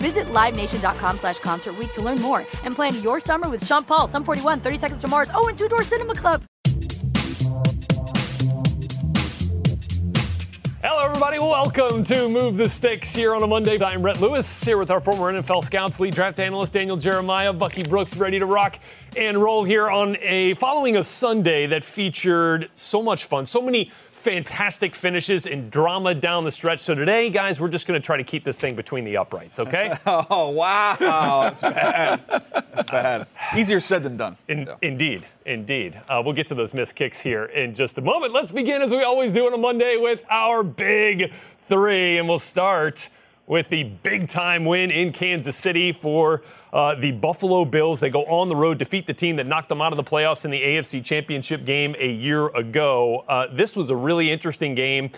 Visit LiveNation.com/Concert Week to learn more and plan your summer with Sean Paul, Sum 41, 30 Seconds to Mars, and Two Door Cinema Club. Hello, everybody. Welcome to Move the Sticks here on a Monday. I'm Brett Lewis, here with our former NFL Scouts lead draft analyst, Daniel Jeremiah. Bucky Brooks, ready to rock and roll here on following a Sunday that featured so much fun, so many fantastic finishes and drama down the stretch. So today, guys, we're just going to try to keep this thing between the uprights, okay? Oh, wow. That's bad. That's bad. Easier said than done. Indeed. We'll get to those missed kicks here in just a moment. Let's begin, as we always do on a Monday, with our big three. And we'll start with the big-time win in Kansas City for the Buffalo Bills. They go on the road, defeat the team that knocked them out of the playoffs in the AFC Championship game a year ago. This was a really interesting game.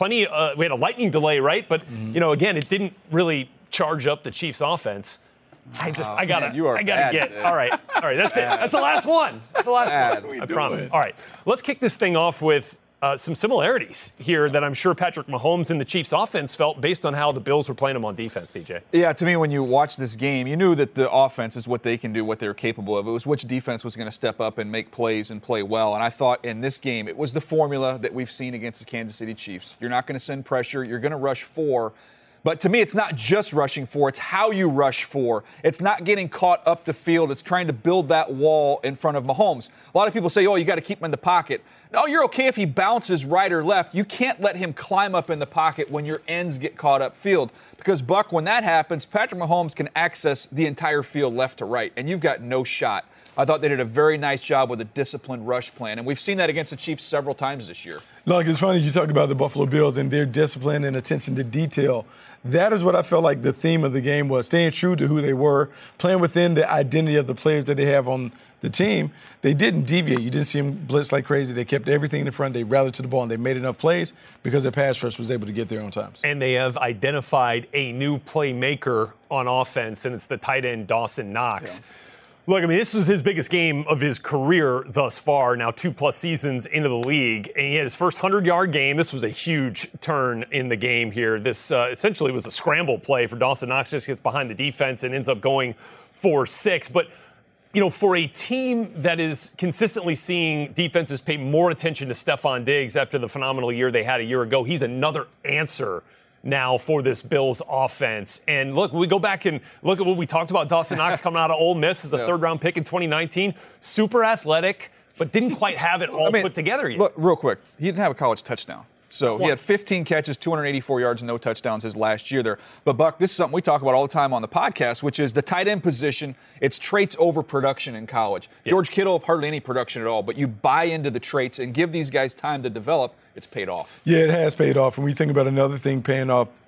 We had a lightning delay, right? But, again, it didn't really charge up the Chiefs' offense. I gotta get. All right, that's it. That's the last one. I promise. All right, let's kick this thing off with some similarities here that I'm sure Patrick Mahomes and the Chiefs offense felt based on how the Bills were playing them on defense, DJ. Yeah, to me, when you watch this game, you knew that the offense is what they can do, what they're capable of. It was which defense was going to step up and make plays and play well. And I thought in this game, it was the formula that we've seen against the Kansas City Chiefs. You're not going to send pressure. You're going to rush four. But to me, it's not just rushing four. It's how you rush four. It's not getting caught up the field. It's trying to build that wall in front of Mahomes. A lot of people say, you got to keep him in the pocket. No, you're okay if he bounces right or left. You can't let him climb up in the pocket when your ends get caught up field. Because, Buck, when that happens, Patrick Mahomes can access the entire field left to right, and you've got no shot. I thought they did a very nice job with a disciplined rush plan, and we've seen that against the Chiefs several times this year. Look, it's funny you talk about the Buffalo Bills and their discipline and attention to detail. That is what I felt like the theme of the game was, staying true to who they were, playing within the identity of the players that they have on the team. They didn't deviate. You didn't see them blitz like crazy. They kept everything in front. They rallied to the ball, and they made enough plays because their pass rush was able to get there on times. And they have identified a new playmaker on offense, and it's the tight end Dawson Knox. Yeah. Look, this was his biggest game of his career thus far, now 2+ seasons into the league, and he had his first 100-yard game. This was a huge turn in the game here. This essentially was a scramble play for Dawson Knox. Just gets behind the defense and ends up going for 6. But you know, for a team that is consistently seeing defenses pay more attention to Stephon Diggs after the phenomenal year they had a year ago, he's another answer now for this Bills offense. And look, we go back and look at what we talked about. Dawson Knox coming out of Ole Miss as a third-round pick in 2019. Super athletic, but didn't quite have it all put together yet. Look, real quick, he didn't have a college touchdown. So he had 15 catches, 284 yards, and no touchdowns his last year there. But, Buck, this is something we talk about all the time on the podcast, which is the tight end position. It's traits over production in college. Yeah. George Kittle, hardly any production at all. But you buy into the traits and give these guys time to develop. It's paid off. Yeah, it has paid off. And we think about another thing paying off.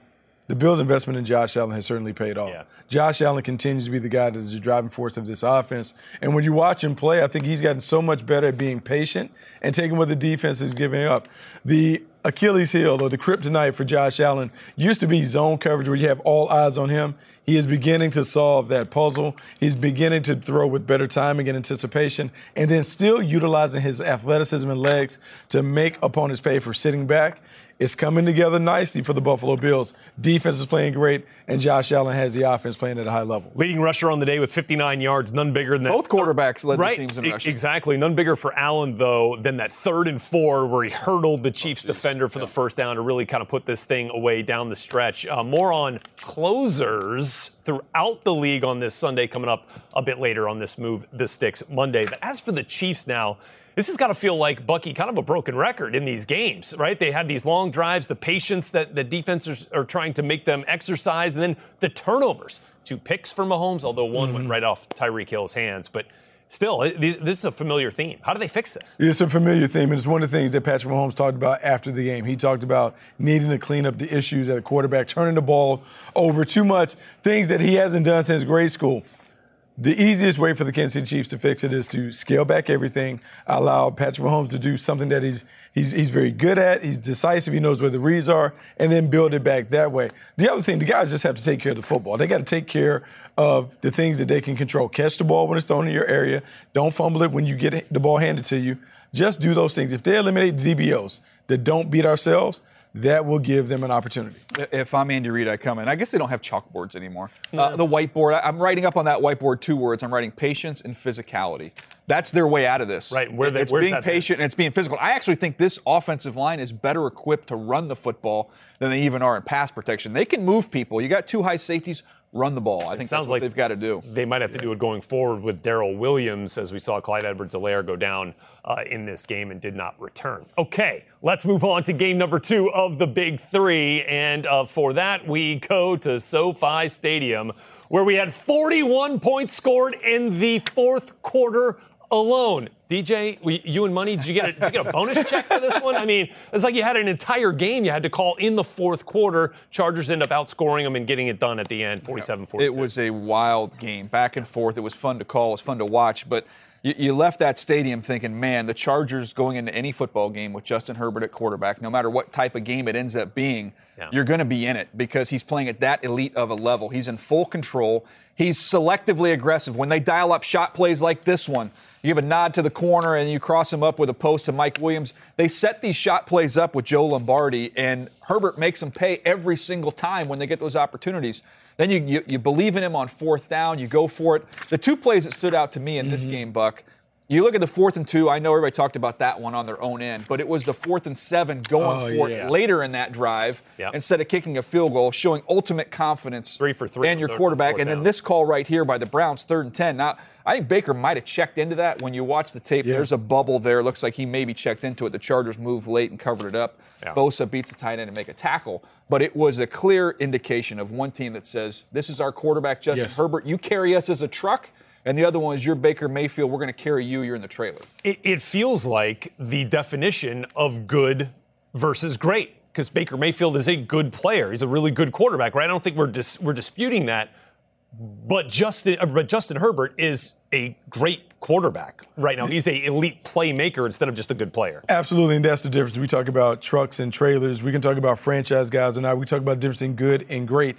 The Bills' investment in Josh Allen has certainly paid off. Yeah. Josh Allen continues to be the guy that is the driving force of this offense. And when you watch him play, I think he's gotten so much better at being patient and taking what the defense is giving up. The Achilles heel or the kryptonite for Josh Allen used to be zone coverage where you have all eyes on him. He is beginning to solve that puzzle. He's beginning to throw with better timing and anticipation, and then still utilizing his athleticism and legs to make opponents pay for sitting back. It's coming together nicely for the Buffalo Bills. Defense is playing great, and Josh Allen has the offense playing at a high level. Leading rusher on the day with 59 yards, none bigger than that. Both quarterbacks led the teams in rushing. Exactly. None bigger for Allen, though, than that 3rd and 4 where he hurdled the Chiefs defender for the first down to really kind of put this thing away down the stretch. More on closers throughout the league on this Sunday coming up a bit later on this Move the Sticks Monday. But as for the Chiefs now, this has got to feel like, Bucky, kind of a broken record in these games, right? They had these long drives, the patience that the defenses are trying to make them exercise, and then the turnovers. 2 picks for Mahomes, although one went right off Tyreek Hill's hands. But still, this is a familiar theme. How do they fix this? It's a familiar theme, and it's one of the things that Patrick Mahomes talked about after the game. He talked about needing to clean up the issues at a quarterback, turning the ball over too much, things that he hasn't done since grade school. The easiest way for the Kansas City Chiefs to fix it is to scale back everything, allow Patrick Mahomes to do something that he's very good at, he's decisive, he knows where the reads are, and then build it back that way. The other thing, the guys just have to take care of the football. They got to take care of the things that they can control. Catch the ball when it's thrown in your area. Don't fumble it when you get the ball handed to you. Just do those things. If they eliminate DBOs that don't beat ourselves, that will give them an opportunity. If I'm Andy Reid, I come in. I guess they don't have chalkboards anymore. No. The whiteboard, I'm writing up on that whiteboard 2 words. I'm writing patience and physicality. That's their way out of this. Right. It's being patient and it's being physical. I actually think this offensive line is better equipped to run the football than they even are in pass protection. They can move people. You got 2 high safeties. Run the ball. I think that's what they've got to do. They might have to do it going forward with Darrell Williams, as we saw Clyde Edwards-Helaire go down in this game and did not return. Okay, let's move on to game number 2 of the Big Three. And for that, we go to SoFi Stadium, where we had 41 points scored in the 4th quarter alone. DJ, you and Money, did you get a bonus check for this one? I mean, it's like you had an entire game you had to call in the 4th quarter. Chargers end up outscoring them and getting it done at the end, 47-42. It was a wild game, back and forth. It was fun to call. It was fun to watch. But you left that stadium thinking, man, the Chargers going into any football game with Justin Herbert at quarterback, no matter what type of game it ends up being, you're going to be in it because he's playing at that elite of a level. He's in full control. He's selectively aggressive. When they dial up shot plays like this one, you give a nod to the corner and you cross him up with a post to Mike Williams. They set these shot plays up with Joe Lombardi, and Herbert makes them pay every single time when they get those opportunities. Then you believe in him on 4th down. You go for it. The 2 plays that stood out to me in this game, Buck, you look at the 4th and 2. I know everybody talked about that one on their own end, but it was the 4th and 7 going for it later in that drive instead of kicking a field goal, showing ultimate confidence 3 for 3 and your quarterback. And then this call right here by the Browns, 3rd and 10. Now, I think Baker might have checked into that. When you watch the tape, there's a bubble there. Looks like he maybe checked into it. The Chargers moved late and covered it up. Yeah. Bosa beats the tight end and make a tackle. But it was a clear indication of one team that says, this is our quarterback, Justin Herbert. You carry us as a truck. And the other one is, you're Baker Mayfield. We're going to carry you. You're in the trailer. It feels like the definition of good versus great, because Baker Mayfield is a good player. He's a really good quarterback, right? I don't think we're disputing that. But Justin Herbert is a great quarterback right now. He's an elite playmaker instead of just a good player. Absolutely, and that's the difference. We talk about trucks and trailers. We can talk about franchise guys, or not. We talk about the difference in good and great.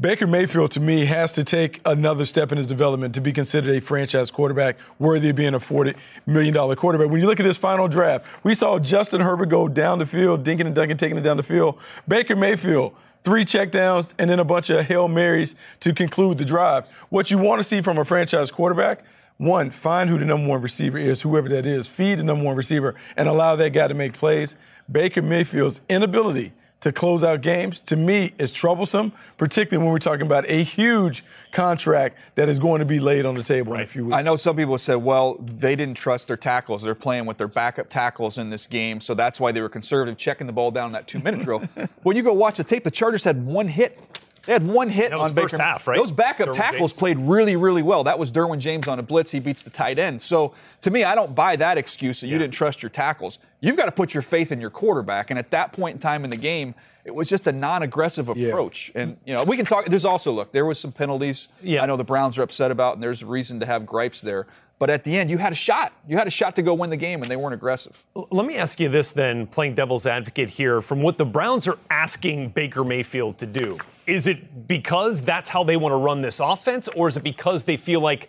Baker Mayfield, to me, has to take another step in his development to be considered a franchise quarterback worthy of being a $40 million quarterback. When you look at this final draft, we saw Justin Herbert go down the field, dinking and dunking, taking it down the field. Baker Mayfield, 3 checkdowns and then a bunch of Hail Marys to conclude the drive. What you want to see from a franchise quarterback, one, find who the number one receiver is, whoever that is, feed the number one receiver, and allow that guy to make plays. Baker Mayfield's inability to close out games, to me, is troublesome, particularly when we're talking about a huge contract that is going to be laid on the table in a few weeks. I know some people said, well, they didn't trust their tackles. They're playing with their backup tackles in this game, so that's why they were conservative, checking the ball down that two-minute drill. When you go watch the tape, the Chargers had one hit. They had one hit on Baker. First half, right? Those backup tackles played really, really well. That was Derwin James on a blitz. He beats the tight end. So, to me, I don't buy that excuse that you didn't trust your tackles. You've got to put your faith in your quarterback. And at that point in time in the game, it was just a non-aggressive approach. And, you know, we can talk. There's also, look, there was some penalties. I know the Browns are upset about, and there's reason to have gripes there. But at the end, you had a shot. You had a shot to go win the game, and they weren't aggressive. Let me ask you this then, playing devil's advocate here, from what the Browns are asking Baker Mayfield to do. Is it because that's how they want to run this offense, or is it because they feel like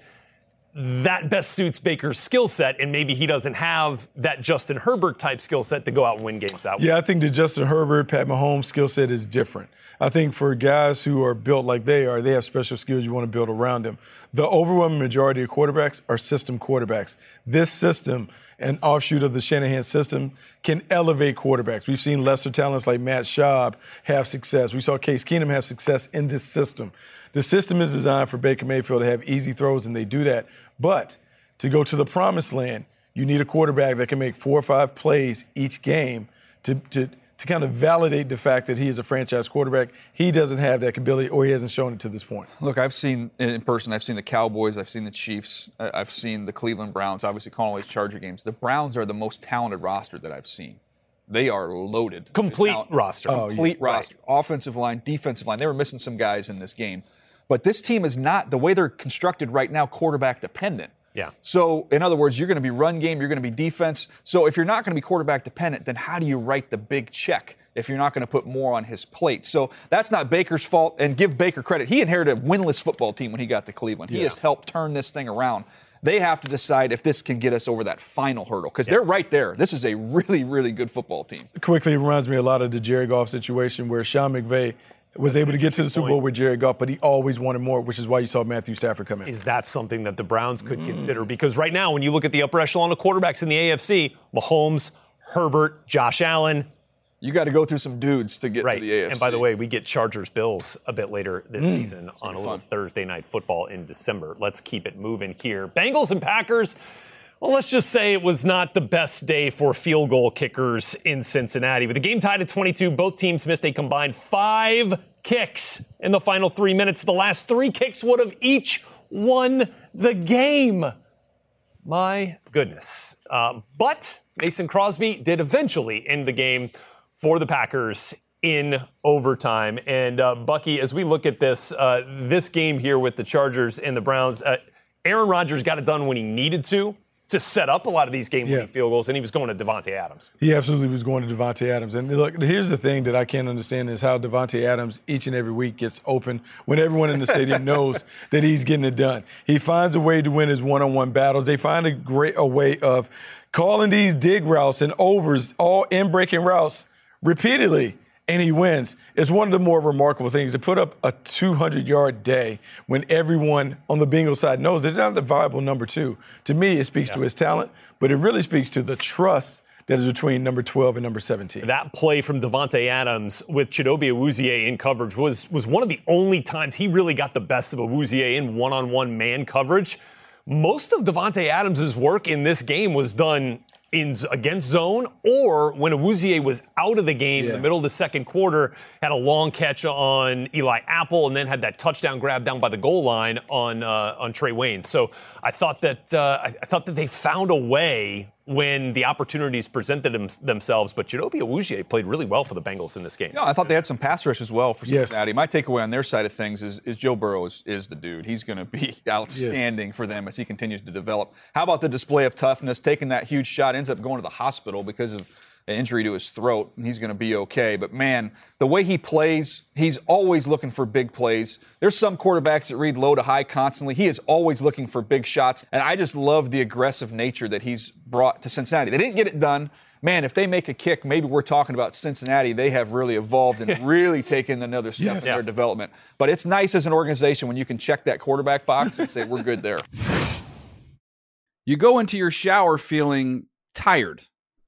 that best suits Baker's skill set, and maybe he doesn't have that Justin Herbert-type skill set to go out and win games that way? Yeah, I think the Justin Herbert, Pat Mahomes skill set is different. I think for guys who are built like they are, they have special skills you want to build around them. The overwhelming majority of quarterbacks are system quarterbacks. This system, an offshoot of the Shanahan system, can elevate quarterbacks. We've seen lesser talents like Matt Schaub have success. We saw Case Keenum have success in this system. The system is designed for Baker Mayfield to have easy throws, and they do that. But to go to the promised land, you need a quarterback that can make 4 or 5 plays each game to kind of validate the fact that he is a franchise quarterback. He doesn't have that ability, or he hasn't shown it to this point. Look, I've seen in person, I've seen the Cowboys, I've seen the Chiefs, I've seen the Cleveland Browns, obviously calling all these Charger games. The Browns are the most talented roster that I've seen. They are loaded. Complete roster. Right. Offensive line, defensive line. They were missing some guys in this game. But this team is not, the way they're constructed right now, quarterback dependent. Yeah. So, in other words, you're going to be run game, you're going to be defense. So, if you're not going to be quarterback dependent, then how do you write the big check if you're not going to put more on his plate? So, that's not Baker's fault. And give Baker credit. He inherited a winless football team when he got to Cleveland. He has helped turn this thing around. They have to decide if this can get us over that final hurdle, because they're right there. This is a really, really good football team. Quickly, it reminds me a lot of the Jared Goff situation where Sean McVay was able to get to the Super Bowl with Jared Goff, but he always wanted more, which is why you saw Matthew Stafford come in. Is that something that the Browns could consider? Because right now, when you look at the upper echelon of quarterbacks in the AFC, Mahomes, Herbert, Josh Allen. You got to go through some dudes to get to the AFC. And by the way, we get Chargers-Bills a bit later this season on a little Thursday Night Football in December. Let's keep it moving here. Bengals and Packers. Well, let's just say it was not the best day for field goal kickers in Cincinnati. With the game tied at 22, both teams missed a combined 5 kicks in the final 3 minutes. The last 3 kicks would have each won the game. My goodness. But Mason Crosby did eventually end the game for the Packers in overtime. And, Bucky, as we look at this, this game here with the Chargers and the Browns, Aaron Rodgers got it done when he needed to set up a lot of these game-winning field goals, and he was going to Davante Adams. He absolutely was going to Davante Adams. And, look, here's the thing that I can't understand is how Davante Adams each and every week gets open when everyone in the stadium knows that he's getting it done. He finds a way to win his one-on-one battles. They find a way of calling these dig routes and overs, all in-breaking routes, repeatedly, and he wins. It's one of the more remarkable things to put up a 200-yard day when everyone on the Bengals side knows they're not the viable number 2. To me, it speaks to his talent, but it really speaks to the trust that is between number 12 and number 17. That play from Davante Adams with Chidobe Awuzie in coverage was one of the only times he really got the best of Awuzie in one-on-one man coverage. Most of Davante Adams' work in this game was done against zone, or when Awuzie was out of the game in the middle of the second quarter, had a long catch on Eli Apple, and then had that touchdown grab down by the goal line on Trey Wayne. So I thought that I thought that they found a way when the opportunities presented themselves, but Chidobe Awuzie played really well for the Bengals in this game. No, I thought they had some pass rush as well for Cincinnati. Yes. My takeaway on their side of things is Joe Burrow is the dude. He's going to be outstanding for them as he continues to develop. How about the display of toughness, taking that huge shot, ends up going to the hospital because of an injury to his throat, and he's going to be okay. But, man, the way he plays, he's always looking for big plays. There's some quarterbacks that read low to high constantly. He is always looking for big shots, and I just love the aggressive nature that he's brought to Cincinnati. They didn't get it done. Man, if they make a kick, maybe we're talking about Cincinnati. They have really evolved and really taken another step in their development. But it's nice as an organization when you can check that quarterback box and say, we're good there. You go into your shower feeling tired,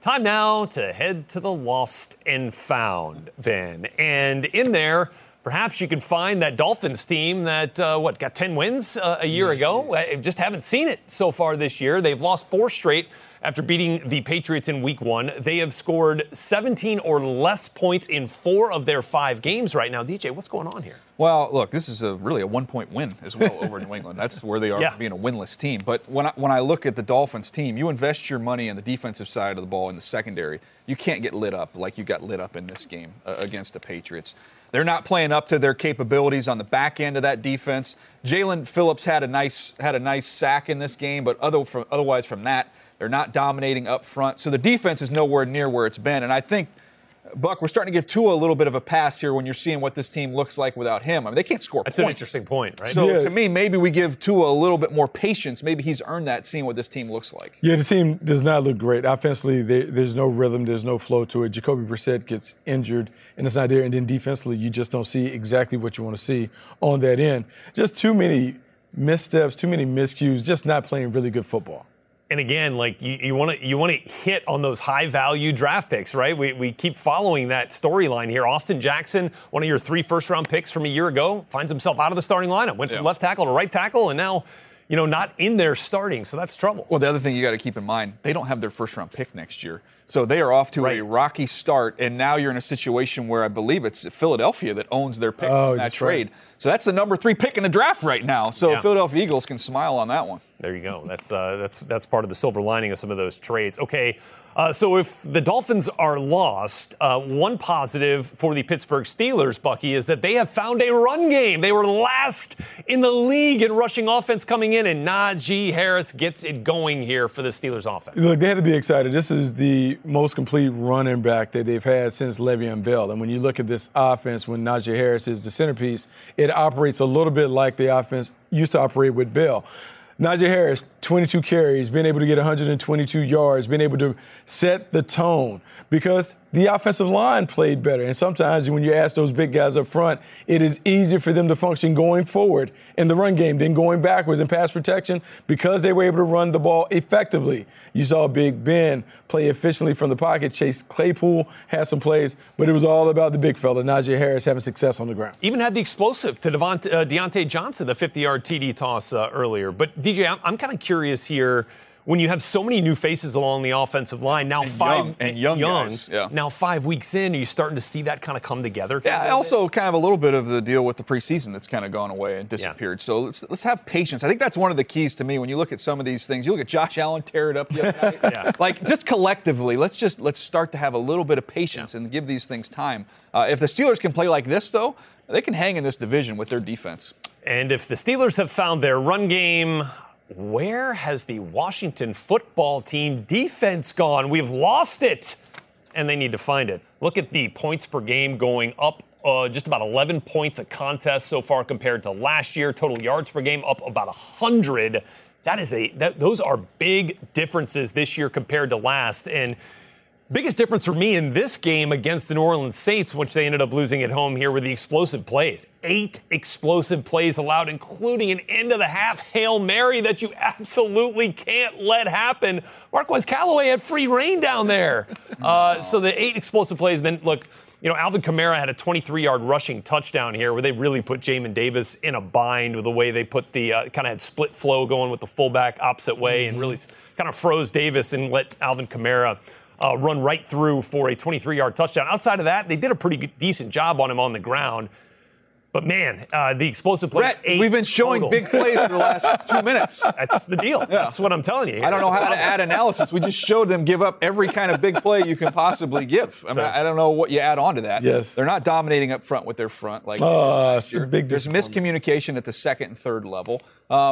Time now to head to the Lost and Found bin. And in there, perhaps you can find that Dolphins team that, got 10 wins a year ago? I just haven't seen it so far this year. They've lost 4 straight after beating the Patriots in Week 1. They have scored 17 or less points in 4 of their 5 games right now. DJ, what's going on here? Well, look, this is really a one-point win as well over New England. That's where they are for being a winless team. But when I look at the Dolphins team, you invest your money in the defensive side of the ball in the secondary. You can't get lit up like you got lit up in this game against the Patriots. They're not playing up to their capabilities on the back end of that defense. Jalen Phillips had a nice sack in this game, but otherwise from that, they're not dominating up front. So the defense is nowhere near where it's been. And I think, Buck, we're starting to give Tua a little bit of a pass here when you're seeing what this team looks like without him. I mean, they can't score points. That's an interesting point, right? So to me, maybe we give Tua a little bit more patience. Maybe he's earned that, seeing what this team looks like. Yeah, the team does not look great. Offensively, there's no rhythm. There's no flow to it. Jacoby Brissett gets injured, and it's not there. And then defensively, you just don't see exactly what you want to see on that end. Just too many missteps, too many miscues, just not playing really good football. And again, like you want to hit on those high-value draft picks, right? We keep following that storyline here. Austin Jackson, one of your 3 first-round picks from a year ago, finds himself out of the starting lineup. Went from left tackle to right tackle, and now, you know, not in there starting. So that's trouble. Well, the other thing you got to keep in mind, they don't have their first-round pick next year. So they are off to a rocky start, and now you're in a situation where I believe it's Philadelphia that owns their pick in that trade. Right. So that's the number 3 pick in the draft right now. So Philadelphia Eagles can smile on that one. There you go. That's part of the silver lining of some of those trades. Okay, so if the Dolphins are lost, one positive for the Pittsburgh Steelers, Bucky, is that they have found a run game. They were last in the league in rushing offense coming in, and Najee Harris gets it going here for the Steelers offense. Look, they had to be excited. This is the most complete running back that they've had since Le'Veon Bell. And when you look at this offense, when Najee Harris is the centerpiece, it operates a little bit like the offense used to operate with Bell. Najee Harris, 22 carries, being able to get 122 yards, being able to set the tone because the offensive line played better. And sometimes when you ask those big guys up front, it is easier for them to function going forward in the run game than going backwards in pass protection because they were able to run the ball effectively. You saw Big Ben play efficiently from the pocket. Chase Claypool had some plays, but it was all about the big fella, Najee Harris, having success on the ground. Even had the explosive to Deontay Johnson, the 50-yard TD toss earlier. But, DJ, I'm kind of curious here. When you have so many new faces along the offensive line, now young guys. Yeah. Now 5 weeks in, are you starting to see that kind of come together? Yeah, also kind of a little bit of the deal with the preseason that's kind of gone away and disappeared. Yeah. So let's have patience. I think that's one of the keys to me when you look at some of these things. You look at Josh Allen tear it up the other night. Like just collectively, let's start to have a little bit of patience and give these things time. If the Steelers can play like this, though, they can hang in this division with their defense. And if the Steelers have found their run game, where has the Washington football team defense gone? We've lost it, and they need to find it. Look at the points per game going up just about 11 points a contest so far compared to last year. Total yards per game up about 100. Those are big differences this year compared to last. And biggest difference for me in this game against the New Orleans Saints, which they ended up losing at home here, were the explosive plays. 8 explosive plays allowed, including an end-of-the-half Hail Mary that you absolutely can't let happen. Marquez Callaway had free reign down there. So the 8 explosive plays, and then, look, you know, Alvin Kamara had a 23-yard rushing touchdown here where they really put Jamin Davis in a bind with the way they put the kind of had split flow going with the fullback opposite way and really kind of froze Davis and let Alvin Kamara run right through for a 23-yard touchdown. Outside of that, they did a pretty decent job on him on the ground. But, man, the explosive plays. Brett, we've been showing big plays for the last 2 minutes. That's the deal. Yeah. That's what I'm telling you. I don't know how to add analysis. We just showed them give up every kind of big play you can possibly give. I mean, I don't know what you add on to that. Yes. They're not dominating up front with their front. There's miscommunication at the second and third level.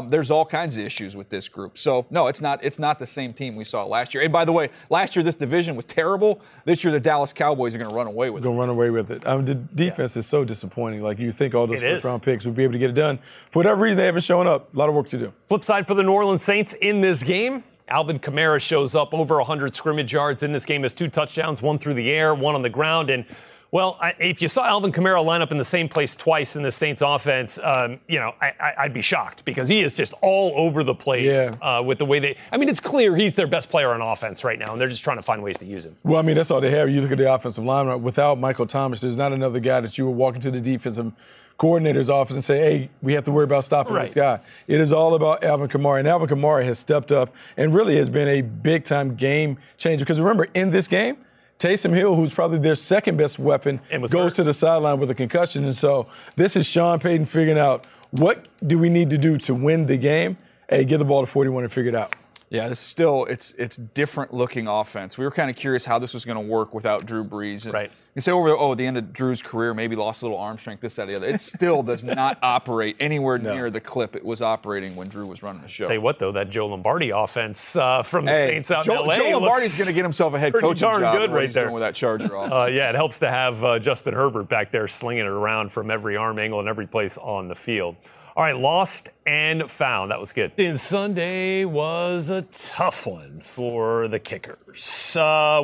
There's all kinds of issues with this group. So, no, it's not the same team we saw last year. And, by the way, last year this division was terrible. This year the Dallas Cowboys are going to run away with it. The defense is so disappointing. Like, you think all those first-round picks would be able to get it done. For whatever reason, they haven't shown up. A lot of work to do. Flip side for the New Orleans Saints in this game, Alvin Kamara shows up over 100 scrimmage yards in this game as 2 touchdowns, 1 through the air, 1 on the ground. And, well, if you saw Alvin Kamara line up in the same place twice in the Saints offense, I'd be shocked because he is just all over the place with the way they – I mean, it's clear he's their best player on offense right now, and they're just trying to find ways to use him. Well, I mean, that's all they have. You look at the offensive line. Without Michael Thomas, there's not another guy that you would walk into the defensive coordinator's office and say, hey, we have to worry about stopping this guy. It is all about Alvin Kamara, and Alvin Kamara has stepped up and really has been a big-time game changer because, remember, in this game, Taysom Hill, who's probably their second best weapon, goes to the sideline with a concussion. And so this is Sean Payton figuring out what do we need to do to win the game. Hey, get the ball to 41 and figure it out. Yeah, this is still it's different looking offense. We were kind of curious how this was going to work without Drew Brees. And right. You say at the end of Drew's career, maybe lost a little arm strength, this, that, the other. It still does not operate anywhere near the clip it was operating when Drew was running the show. Tell you what, though, that Joe Lombardi offense from the Saints out in L.A. Joe Lombardi's going to get himself a head coaching job. Good right there. Doing with that Charger offense. It helps to have Justin Herbert back there slinging it around from every arm angle and every place on the field. All right, lost and found. That was good. And Sunday was a tough one for the kickers.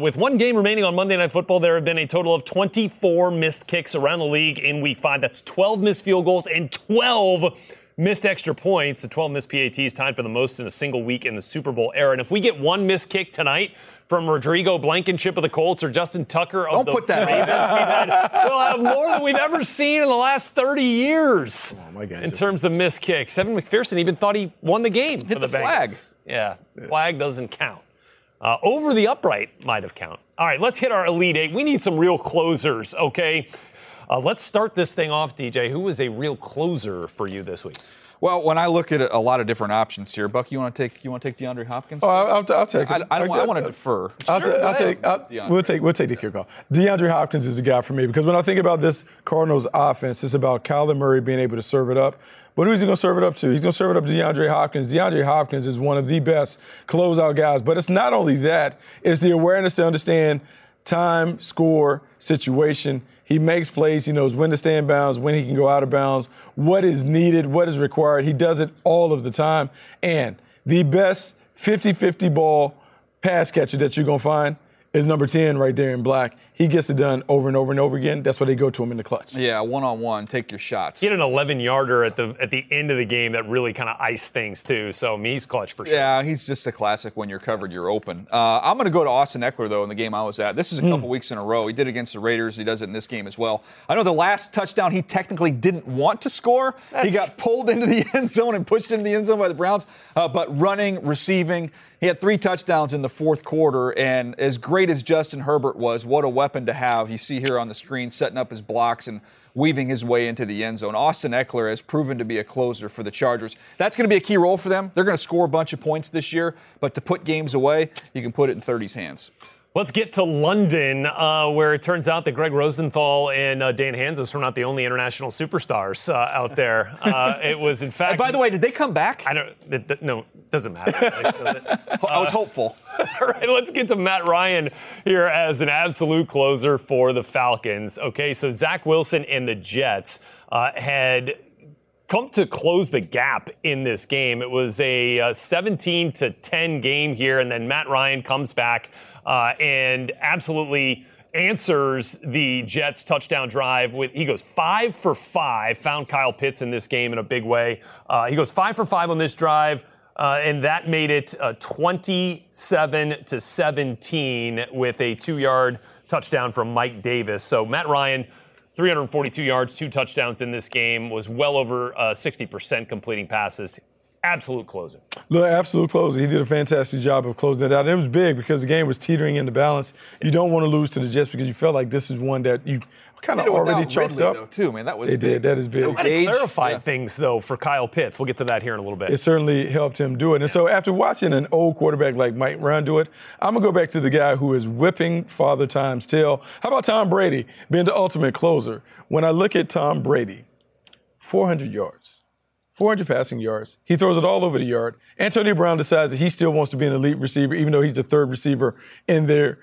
With one game remaining on Monday Night Football, there have been a total of 24 missed kicks around the league in Week 5. That's 12 missed field goals and 12 missed extra points. The 12 missed PATs tied for the most in a single week in the Super Bowl era. And if we get one missed kick tonight from Rodrigo Blankenship of the Colts or Justin Tucker of the Ravens. We'll have more than we've ever seen in the last 30 years in terms of missed kicks. Evan McPherson even thought he won the game for the Bengals. Flag. Yeah, flag doesn't count. Over the upright might have count. All right, let's hit our Elite Eight. We need some real closers, okay? Let's start this thing off, DJ. Who was a real closer for you this week? Well, when I look at a lot of different options here, Buck, you want to take DeAndre Hopkins? Oh, I'll take it. I want to defer. We'll take the kickoff. DeAndre Hopkins is the guy for me because when I think about this Cardinals offense, it's about Kyler Murray being able to serve it up. But who is he going to serve it up to? He's going to serve it up to DeAndre Hopkins. DeAndre Hopkins is one of the best closeout guys. But it's not only that; it's the awareness to understand time, score, situation. He makes plays. He knows when to stay in bounds, when he can go out of bounds, what is needed, what is required. He does it all of the time. And the best 50-50 ball pass catcher that you're going to find is number 10 right there in black. He gets it done over and over and over again. That's why they go to him in the clutch. Yeah, one-on-one, take your shots. He had an 11-yarder at the end of the game that really kind of iced things, too. So, I mean, he's clutch for sure. Yeah, he's just a classic. When you're covered, you're open. I'm going to go to Austin Ekeler, though, in the game I was at. This is a couple weeks in a row. He did it against the Raiders. He does it in this game as well. I know the last touchdown he technically didn't want to score. He got pulled into the end zone and pushed into the end zone by the Browns. But running, receiving, he had 3 touchdowns in the fourth quarter. And as great as Justin Herbert was, what a weapon to have. You see here on the screen setting up his blocks and weaving his way into the end zone. Austin Ekeler has proven to be a closer for the Chargers. That's going to be a key role for them. They're going to score a bunch of points this year, but to put games away, you can put it in 30's hands. Let's get to London, where it turns out that Greg Rosenthal and Dan Hansis were not the only international superstars out there. It was, in fact... And by the way, did they come back? No, it doesn't matter. I was hopeful. All right, let's get to Matt Ryan here as an absolute closer for the Falcons. Okay, so Zach Wilson and the Jets had come to close the gap in this game. It was a 17-10 game here, and then Matt Ryan comes back and absolutely answers the Jets' touchdown drive. He goes 5 for 5, found Kyle Pitts in this game in a big way. He goes 5 for 5 on this drive, and that made it 27-17 with a 2-yard touchdown from Mike Davis. So Matt Ryan, 342 yards, 2 touchdowns in this game, was well over 60% completing passes. Absolute closer. Look, absolute closer. He did a fantastic job of closing it out. It was big because the game was teetering in the balance. You don't want to lose to the Jets because you felt like this is one that you kind of already chalked Ridley, up. Though, too, man. That was they big. Did. That is big. It clarified things, though, for Kyle Pitts. We'll get to that here in a little bit. It certainly helped him do it. And so after watching an old quarterback like Mike Ryan do it, I'm going to go back to the guy who is whipping Father Time's tail. How about Tom Brady being the ultimate closer? When I look at Tom Brady, 400 yards. 400 passing yards. He throws it all over the yard. Antonio Brown decides that he still wants to be an elite receiver, even though he's the third receiver in their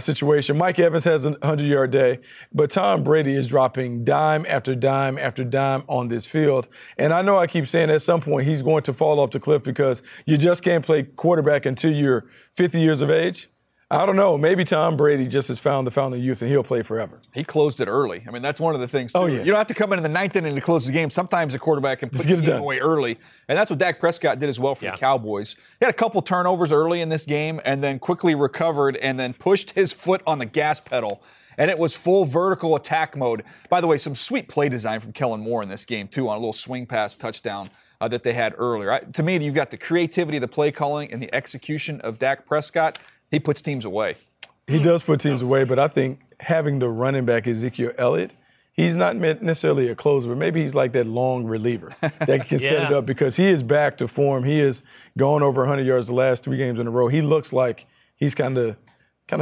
situation. Mike Evans has a 100-yard day, but Tom Brady is dropping dime after dime after dime on this field. And I know I keep saying at some point he's going to fall off the cliff because you just can't play quarterback until you're 50 years of age. I don't know. Maybe Tom Brady just has found the fountain of youth, and he'll play forever. He closed it early. I mean, that's one of the things, too. Oh, yeah. You don't have to come in the ninth inning to close the game. Sometimes a quarterback can put the game away early, and that's what Dak Prescott did as well for the Cowboys. He had a couple turnovers early in this game and then quickly recovered and then pushed his foot on the gas pedal. And it was full vertical attack mode. By the way, some sweet play design from Kellen Moore in this game, too, on a little swing pass touchdown that they had earlier. To me, you've got the creativity, the play calling, and the execution of Dak Prescott. He puts teams away. He does put teams away, but I think having the running back Ezekiel Elliott, he's not necessarily a closer, but maybe he's like that long reliever that can set it up because he is back to form. He has gone over 100 yards the last three games in a row. He looks like he's kind of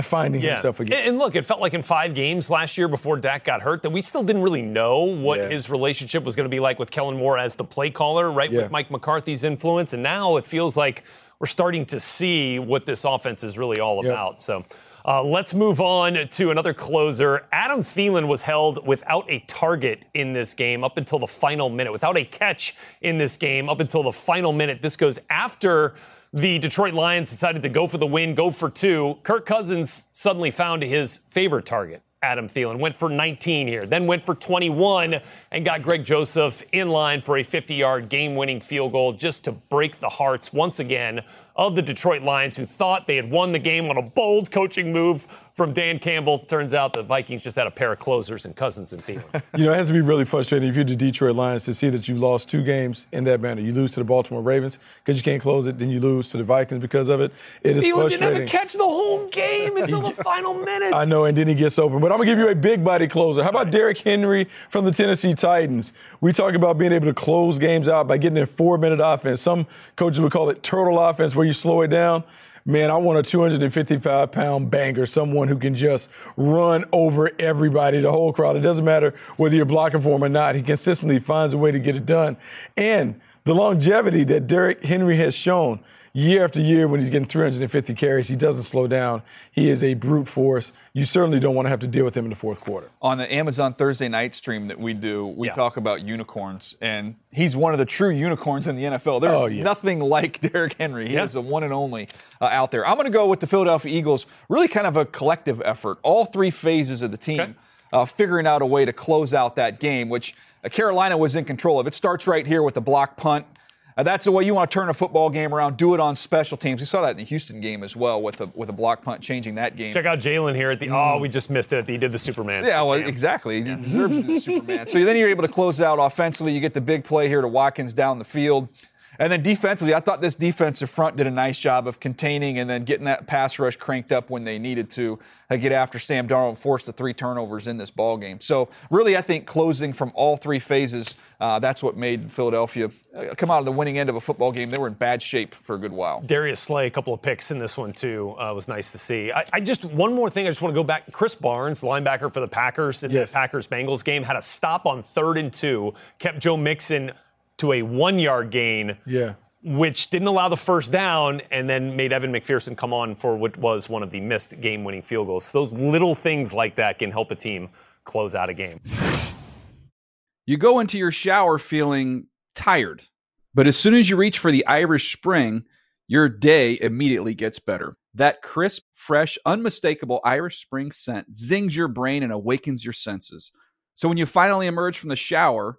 finding himself again. And look, it felt like in five games last year before Dak got hurt that we still didn't really know what his relationship was going to be like with Kellen Moore as the play caller, right, with Mike McCarthy's influence. And now it feels like we're starting to see what this offense is really all about. So let's move on to another closer. Adam Thielen was held without a target in this game up until the final minute, without a catch in this game up until the final minute. This goes after the Detroit Lions decided to go for the win, go for two. Kirk Cousins suddenly found his favorite target, Adam Thielen. Went for 19 here, then went for 21 and got Greg Joseph in line for a 50-yard game-winning field goal just to break the hearts once again of the Detroit Lions, who thought they had won the game on a bold coaching move from Dan Campbell. Turns out the Vikings just had a pair of closers and Cousins and Thielen. You know, it has to be really frustrating if you're the Detroit Lions to see that you lost two games in that manner. You lose to the Baltimore Ravens because you can't close it, then you lose to the Vikings because of it. It is frustrating. Thielen didn't have to catch the whole game until the final minutes. I know, and then he gets open. But I'm going to give you a big-body closer. How about Derrick Henry from the Tennessee Titans? We talk about being able to close games out by getting a four-minute offense. Some coaches would call it turtle offense, where you slow it down. Man, I want a 255-pound banger, someone who can just run over everybody, the whole crowd. It doesn't matter whether you're blocking for him or not. He consistently finds a way to get it done. And the longevity that Derrick Henry has shown year after year when he's getting 350 carries, he doesn't slow down. He is a brute force. You certainly don't want to have to deal with him in the fourth quarter. On the Amazon Thursday night stream that we do, we talk about unicorns, and he's one of the true unicorns in the NFL. There's nothing like Derrick Henry. He is the one and only out there. I'm going to go with the Philadelphia Eagles, really kind of a collective effort, all three phases of the team, figuring out a way to close out that game, which Carolina was in control of. It starts right here with the block punt. That's the way you want to turn a football game around. Do it on special teams. We saw that in the Houston game as well with a block punt changing that game. Check out Jalen here at the we just missed it. He did the Superman. Yeah, well, exactly. He deserved to do the Superman. So then you're able to close out offensively. You get the big play here to Watkins down the field. And then defensively, I thought this defensive front did a nice job of containing and then getting that pass rush cranked up when they needed to get after Sam Darnold and force the three turnovers in this ballgame. So really, I think closing from all three phases, that's what made Philadelphia come out of the winning end of a football game. They were in bad shape for a good while. Darius Slay, a couple of picks in this one, too, was nice to see. One more thing, I just want to go back. Chris Barnes, linebacker for the Packers in the Packers-Bengals game, had a stop on 3rd and 2, kept Joe Mixon to a 1-yard gain, which didn't allow the first down, and then made Evan McPherson come on for what was one of the missed game-winning field goals. So those little things like that can help a team close out a game. You go into your shower feeling tired, but as soon as you reach for the Irish Spring, your day immediately gets better. That crisp, fresh, unmistakable Irish Spring scent zings your brain and awakens your senses. So when you finally emerge from the shower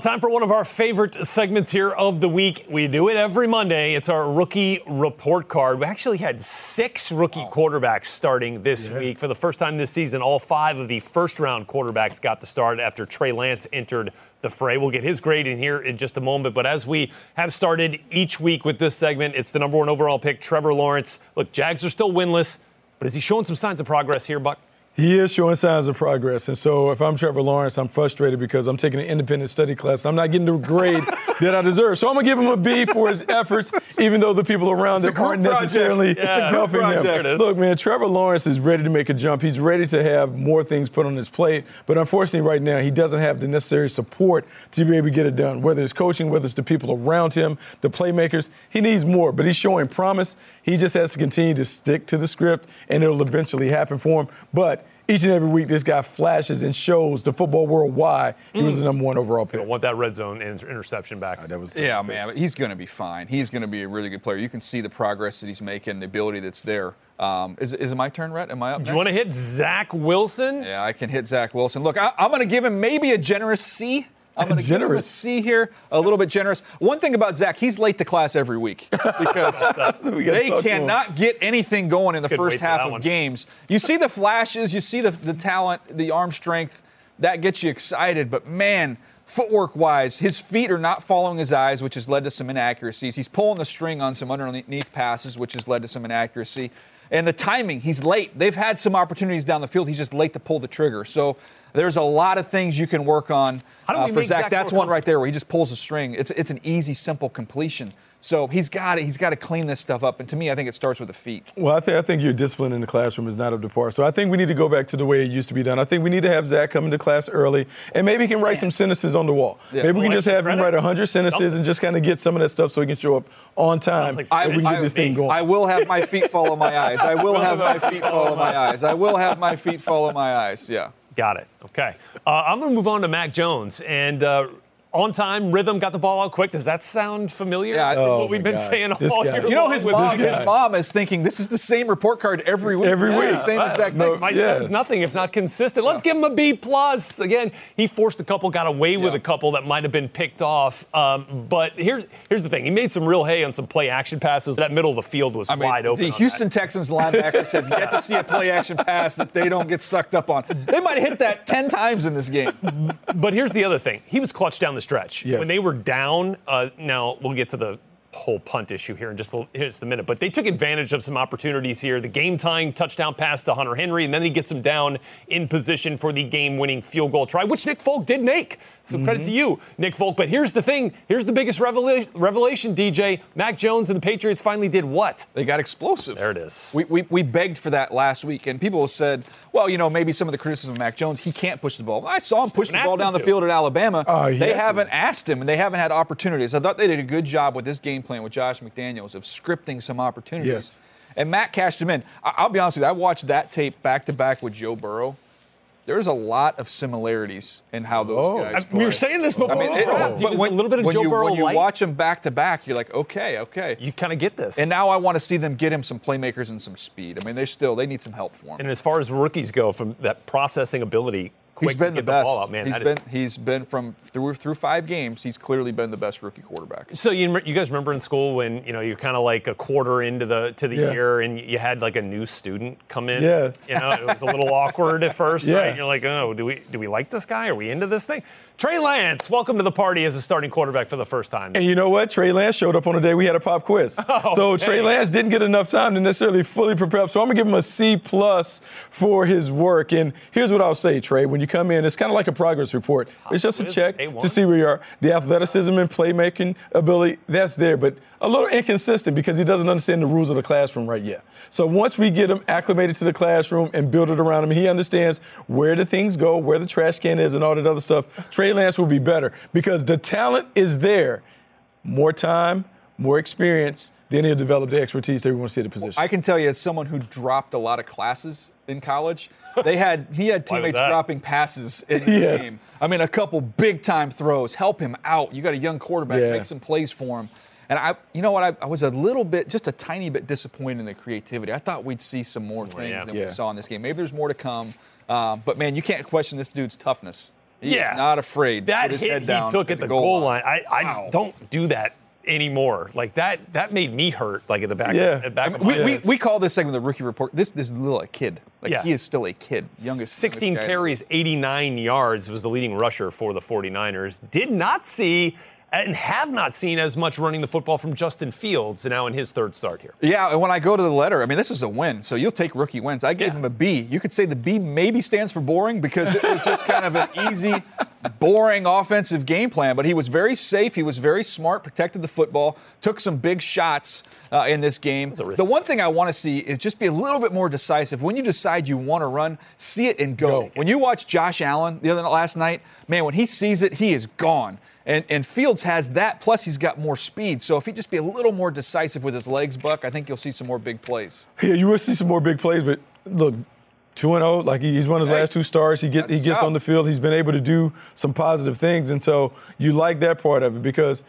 Time for one of our favorite segments here of the week. We do it every Monday. It's our rookie report card. We actually had 6 rookie quarterbacks starting this week. For the first time this season, all 5 of the first-round quarterbacks got the start after Trey Lance entered the fray. We'll get his grade in here in just a moment. But as we have started each week with this segment, it's the number 1 overall pick, Trevor Lawrence. Look, Jags are still winless, but is he showing some signs of progress here, Buck? He is showing signs of progress. And so if I'm Trevor Lawrence, I'm frustrated because I'm taking an independent study class and I'm not getting the grade that I deserve. So I'm going to give him a B for his efforts, even though the people around him aren't necessarily helping him. Look, man, Trevor Lawrence is ready to make a jump. He's ready to have more things put on his plate. But unfortunately, right now, he doesn't have the necessary support to be able to get it done, whether it's coaching, whether it's the people around him, the playmakers. He needs more, but he's showing promise. He just has to continue to stick to the script, and it'll eventually happen for him. But each and every week, this guy flashes and shows the football world why he was the number 1 overall pick. I want that red zone interception back. Man, but he's going to be fine. He's going to be a really good player. You can see the progress that he's making, the ability that's there. Is it my turn, Rhett? Am I up next? Do you want to hit Zach Wilson? Yeah, I can hit Zach Wilson. Look, I'm going to give him maybe a generous C. I'm going to give him a C here, a little bit generous. One thing about Zach, he's late to class every week because they cannot get anything going in the first half of games. You see the flashes, you see the talent, the arm strength. That gets you excited. But, man, footwork-wise, his feet are not following his eyes, which has led to some inaccuracies. He's pulling the string on some underneath passes, which has led to some inaccuracy. And the timing, he's late. They've had some opportunities down the field. He's just late to pull the trigger. So there's a lot of things you can work on for Zach. That's one right there where he just pulls a string. It's an easy, simple completion. So he's got to clean this stuff up. And to me, I think it starts with the feet. Well, I think your discipline in the classroom is not up to par. So I think we need to go back to the way it used to be done. I think we need to have Zach come into class early, and maybe he can write some sentences on the wall. Yeah. Maybe we can just have him write 100 sentences and just kind of get some of that stuff so he can show up on time. I will have my feet follow my eyes. I will have my feet follow my eyes. Yeah. Got it. Okay. I'm going to move on to Mac Jones. And on time, rhythm, got the ball out quick. Does that sound familiar? Yeah, what we've been saying all year. You know, his mom is thinking this is the same report card every week. Every week, same exact thing. My son's nothing if not consistent. Let's give him a B plus. Again, he forced a couple, got away with a couple that might have been picked off. But here's the thing: he made some real hay on some play action passes. That middle of the field was wide open. The Houston Texans linebackers have yet to see a play action pass that they don't get sucked up on. They might hit that 10 times in this game. But here's the other thing: he was clutch down the stretch. Yes. When they were down, now we'll get to the whole punt issue here in just a minute, but they took advantage of some opportunities here. The game-tying touchdown pass to Hunter Henry, and then he gets him down in position for the game-winning field goal try, which Nick Folk did make. So credit to you, Nick Folk. But here's the thing. Here's the biggest revelation, DJ. Mac Jones and the Patriots finally did what? They got explosive. There it is. We begged for that last week, and people said, well, you know, maybe some of the criticism of Mac Jones, he can't push the ball. I saw him push the ball down the field at Alabama. They haven't asked him, and they haven't had opportunities. I thought they did a good job with this game plan with Josh McDaniels of scripting some opportunities. Yes. And Matt cashed him in. I'll be honest with you, I watched that tape back-to-back with Joe Burrow. There's a lot of similarities in how those guys play. We were saying this before. A little bit of Joe Burrow. When you watch them back-to-back, you're like, okay. You kind of get this. And now I want to see them get him some playmakers and some speed. I mean, they need some help for him. And as far as rookies go, from that processing ability, he's been the best. He's been from through 5 games. He's clearly been the best rookie quarterback. So you guys remember in school when you're kind of like a quarter into the year and you had like a new student come in. Yeah. You know, it was a little awkward at first. Yeah. Right? You're like, oh, do we like this guy? Are we into this thing? Trey Lance, welcome to the party as a starting quarterback for the first time. And you know what? Trey Lance showed up on the day we had a pop quiz. Trey Lance didn't get enough time to necessarily fully prepare up. So I'm gonna give him a C plus for his work. And here's what I'll say, Trey. When you come in, it's kind of like a progress report. It's just a check to see where you are. The athleticism and playmaking ability, that's there, but a little inconsistent because he doesn't understand the rules of the classroom right yet. So once we get him acclimated to the classroom and build it around him, he understands where the things go, where the trash can is and all that other stuff, Trey Lance will be better because the talent is there. More time, more experience, then he'll develop the expertise that we want to see at the position. Well, I can tell you, as someone who dropped a lot of classes in college, he had teammates dropping passes in the game. I mean, a couple big-time throws. Help him out. You got a young quarterback. Yeah. Make some plays for him. And I was a little bit, just a tiny bit disappointed in the creativity. I thought we'd see some more things than we saw in this game. Maybe there's more to come. But, man, you can't question this dude's toughness. He's not afraid. That hit head down he took at the goal line. I don't do that anymore. Like that made me hurt, like at the back. Yeah. We call this segment the rookie report. This is a kid. He is still a kid. Youngest. 16 carries, 89 yards was the leading rusher for the 49ers. Did not see and have not seen as much running the football from Justin Fields now in his third start here. Yeah, and when I go to the letter, I mean, this is a win, so you'll take rookie wins. I gave him a B. You could say the B maybe stands for boring because it was just kind of an easy, boring offensive game plan, but he was very safe. He was very smart, protected the football, took some big shots in this game. The one thing I want to see is just be a little bit more decisive. When you decide you want to run, see it and go. When you watch Josh Allen last night, man, when he sees it, he is gone. And Fields has that, plus he's got more speed. So if he just be a little more decisive with his legs, Buck, I think you'll see some more big plays. Yeah, you will see some more big plays, but look, 2-0, like he's won his last 2 starts. He gets on the field. He's been able to do some positive things. And so you like that part of it because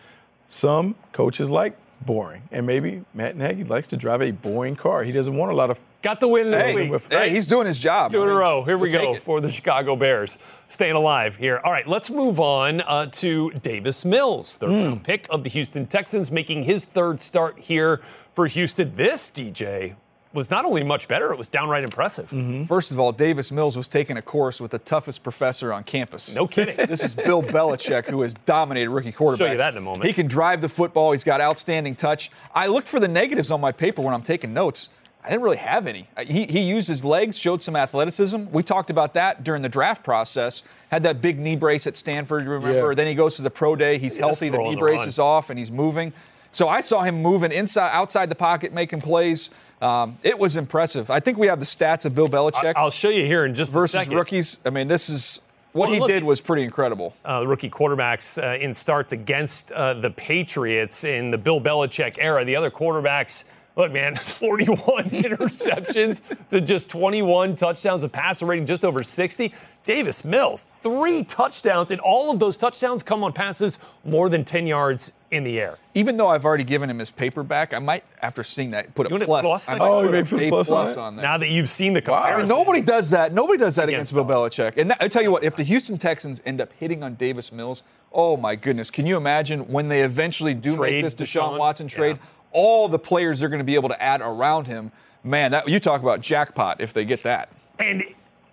some coaches like boring. And maybe Matt Nagy likes to drive a boring car. He doesn't want a lot of – got the win this week. Hey, he's doing his job. 2 in a row. Here we go for the Chicago Bears. Staying alive here. All right, let's move on to Davis Mills, third-round pick of the Houston Texans, making his third start here for Houston. This, DJ, was not only much better, it was downright impressive. Mm-hmm. First of all, Davis Mills was taking a course with the toughest professor on campus. No kidding. This is Bill Belichick, who has dominated rookie quarterbacks. Show you that in a moment. He can drive the football. He's got outstanding touch. I look for the negatives on my paper when I'm taking notes. I didn't really have any. He used his legs, showed some athleticism. We talked about that during the draft process. Had that big knee brace at Stanford, you remember? Yeah. Then he goes to the pro day. He's healthy. The knee brace is off, and he's moving. So I saw him moving outside the pocket, making plays. It was impressive. I think we have the stats of Bill Belichick. I'll show you here in just a second. Versus rookies. I mean, this is what he did was pretty incredible. Rookie quarterbacks in starts against the Patriots in the Bill Belichick era. The other quarterbacks Look, man, 41 interceptions to just 21 touchdowns, a passer rating just over 60. Davis Mills, 3 touchdowns, and all of those touchdowns come on passes more than 10 yards in the air. Even though I've already given him his paperback, I might, after seeing that, put a plus on that. Now that you've seen the comparison. I mean, nobody does that. Nobody does that against Bill Belichick. And I tell you what, if the Houston Texans end up hitting on Davis Mills, oh, my goodness. Can you imagine when they eventually do trade, make this Deshaun Watson trade? Yeah. All the players they're going to be able to add around him. Man, that you talk about jackpot if they get that. And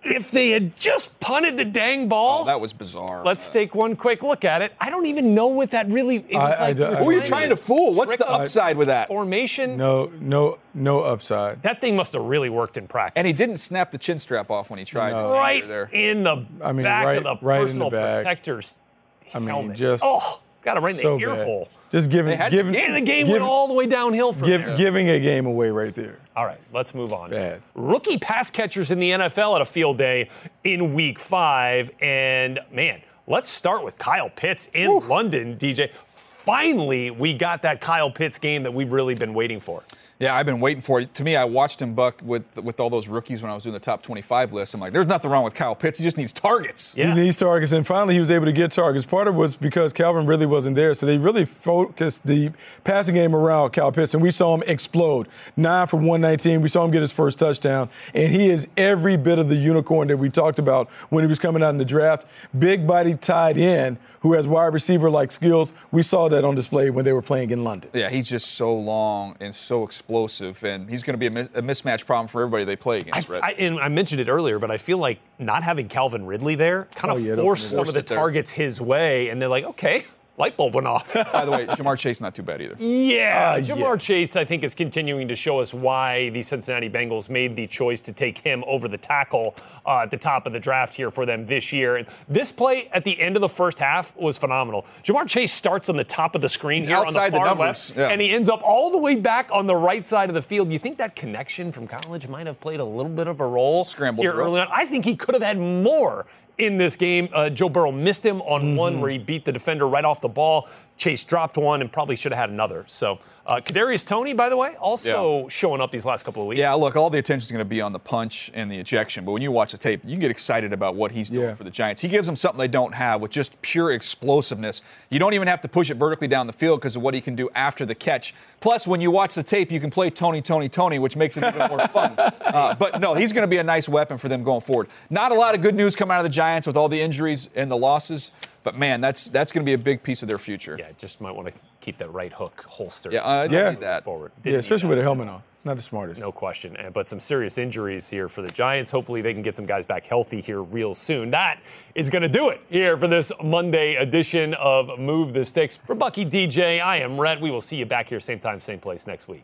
if they had just punted the dang ball. Oh, that was bizarre. Let's take one quick look at it. I don't even know what that really is. Who are you trying to fool? What's the upside with that? Formation? No upside. That thing must have really worked in practice. And he didn't snap the chin strap off when he tried. No. Right in the back of the personal protector's helmet. I mean, just. Oh. Got him right in the ear hole. Just giving. And the game went all the way downhill from there. Giving a game away right there. All right, let's move on. Bad. Rookie pass catchers in the NFL at a field day in Week 5. And, man, let's start with Kyle Pitts in London, DJ. Finally, we got that Kyle Pitts game that we've really been waiting for. Yeah, I've been waiting for it. To me, I watched him, Buck, with all those rookies when I was doing the top 25 list. I'm like, there's nothing wrong with Kyle Pitts. He just needs targets. Yeah. He needs targets, and finally he was able to get targets. Part of it was because Calvin Ridley wasn't there, so they really focused the passing game around Kyle Pitts, and we saw him explode. 9 for 119. We saw him get his first touchdown, and he is every bit of the unicorn that we talked about when he was coming out in the draft. Big-body tight end who has wide receiver-like skills. We saw that on display when they were playing in London. Yeah, he's just so long and so explosive, and he's going to be a mismatch problem for everybody they play against. I mentioned it earlier, but I feel like not having Calvin Ridley there kind of forced some of the targets his way, and they're like, okay, light bulb went off. By the way, Jamar Chase not too bad either. Yeah, Jamar Chase, I think, is continuing to show us why the Cincinnati Bengals made the choice to take him over the tackle at the top of the draft here for them this year. And this play at the end of the first half was phenomenal. Jamar Chase starts on the top of the screen. He's here on the far left, yeah. And he ends up all the way back on the right side of the field. You think that connection from college might have played a little bit of a role here early on? I think he could have had more in this game. Joe Burrow missed him on one where he beat the defender right off the ball. Chase dropped one and probably should have had another. So Kadarius Toney, by the way, also showing up these last couple of weeks. Yeah, look, all the attention is going to be on the punch and the ejection. But when you watch the tape, you can get excited about what he's doing for the Giants. He gives them something they don't have with just pure explosiveness. You don't even have to push it vertically down the field because of what he can do after the catch. Plus, when you watch the tape, you can play Toney, which makes it even more fun. But, no, he's going to be a nice weapon for them going forward. Not a lot of good news coming out of the Giants with all the injuries and the losses. But, man, that's going to be a big piece of their future. Yeah, just might want to keep that right hook holstered. Yeah, forward. Yeah, especially with a helmet on. Not the smartest. No question. But some serious injuries here for the Giants. Hopefully they can get some guys back healthy here real soon. That is going to do it here for this Monday edition of Move the Sticks. For Bucky, DJ, I am Rhett. We will see you back here same time, same place next week.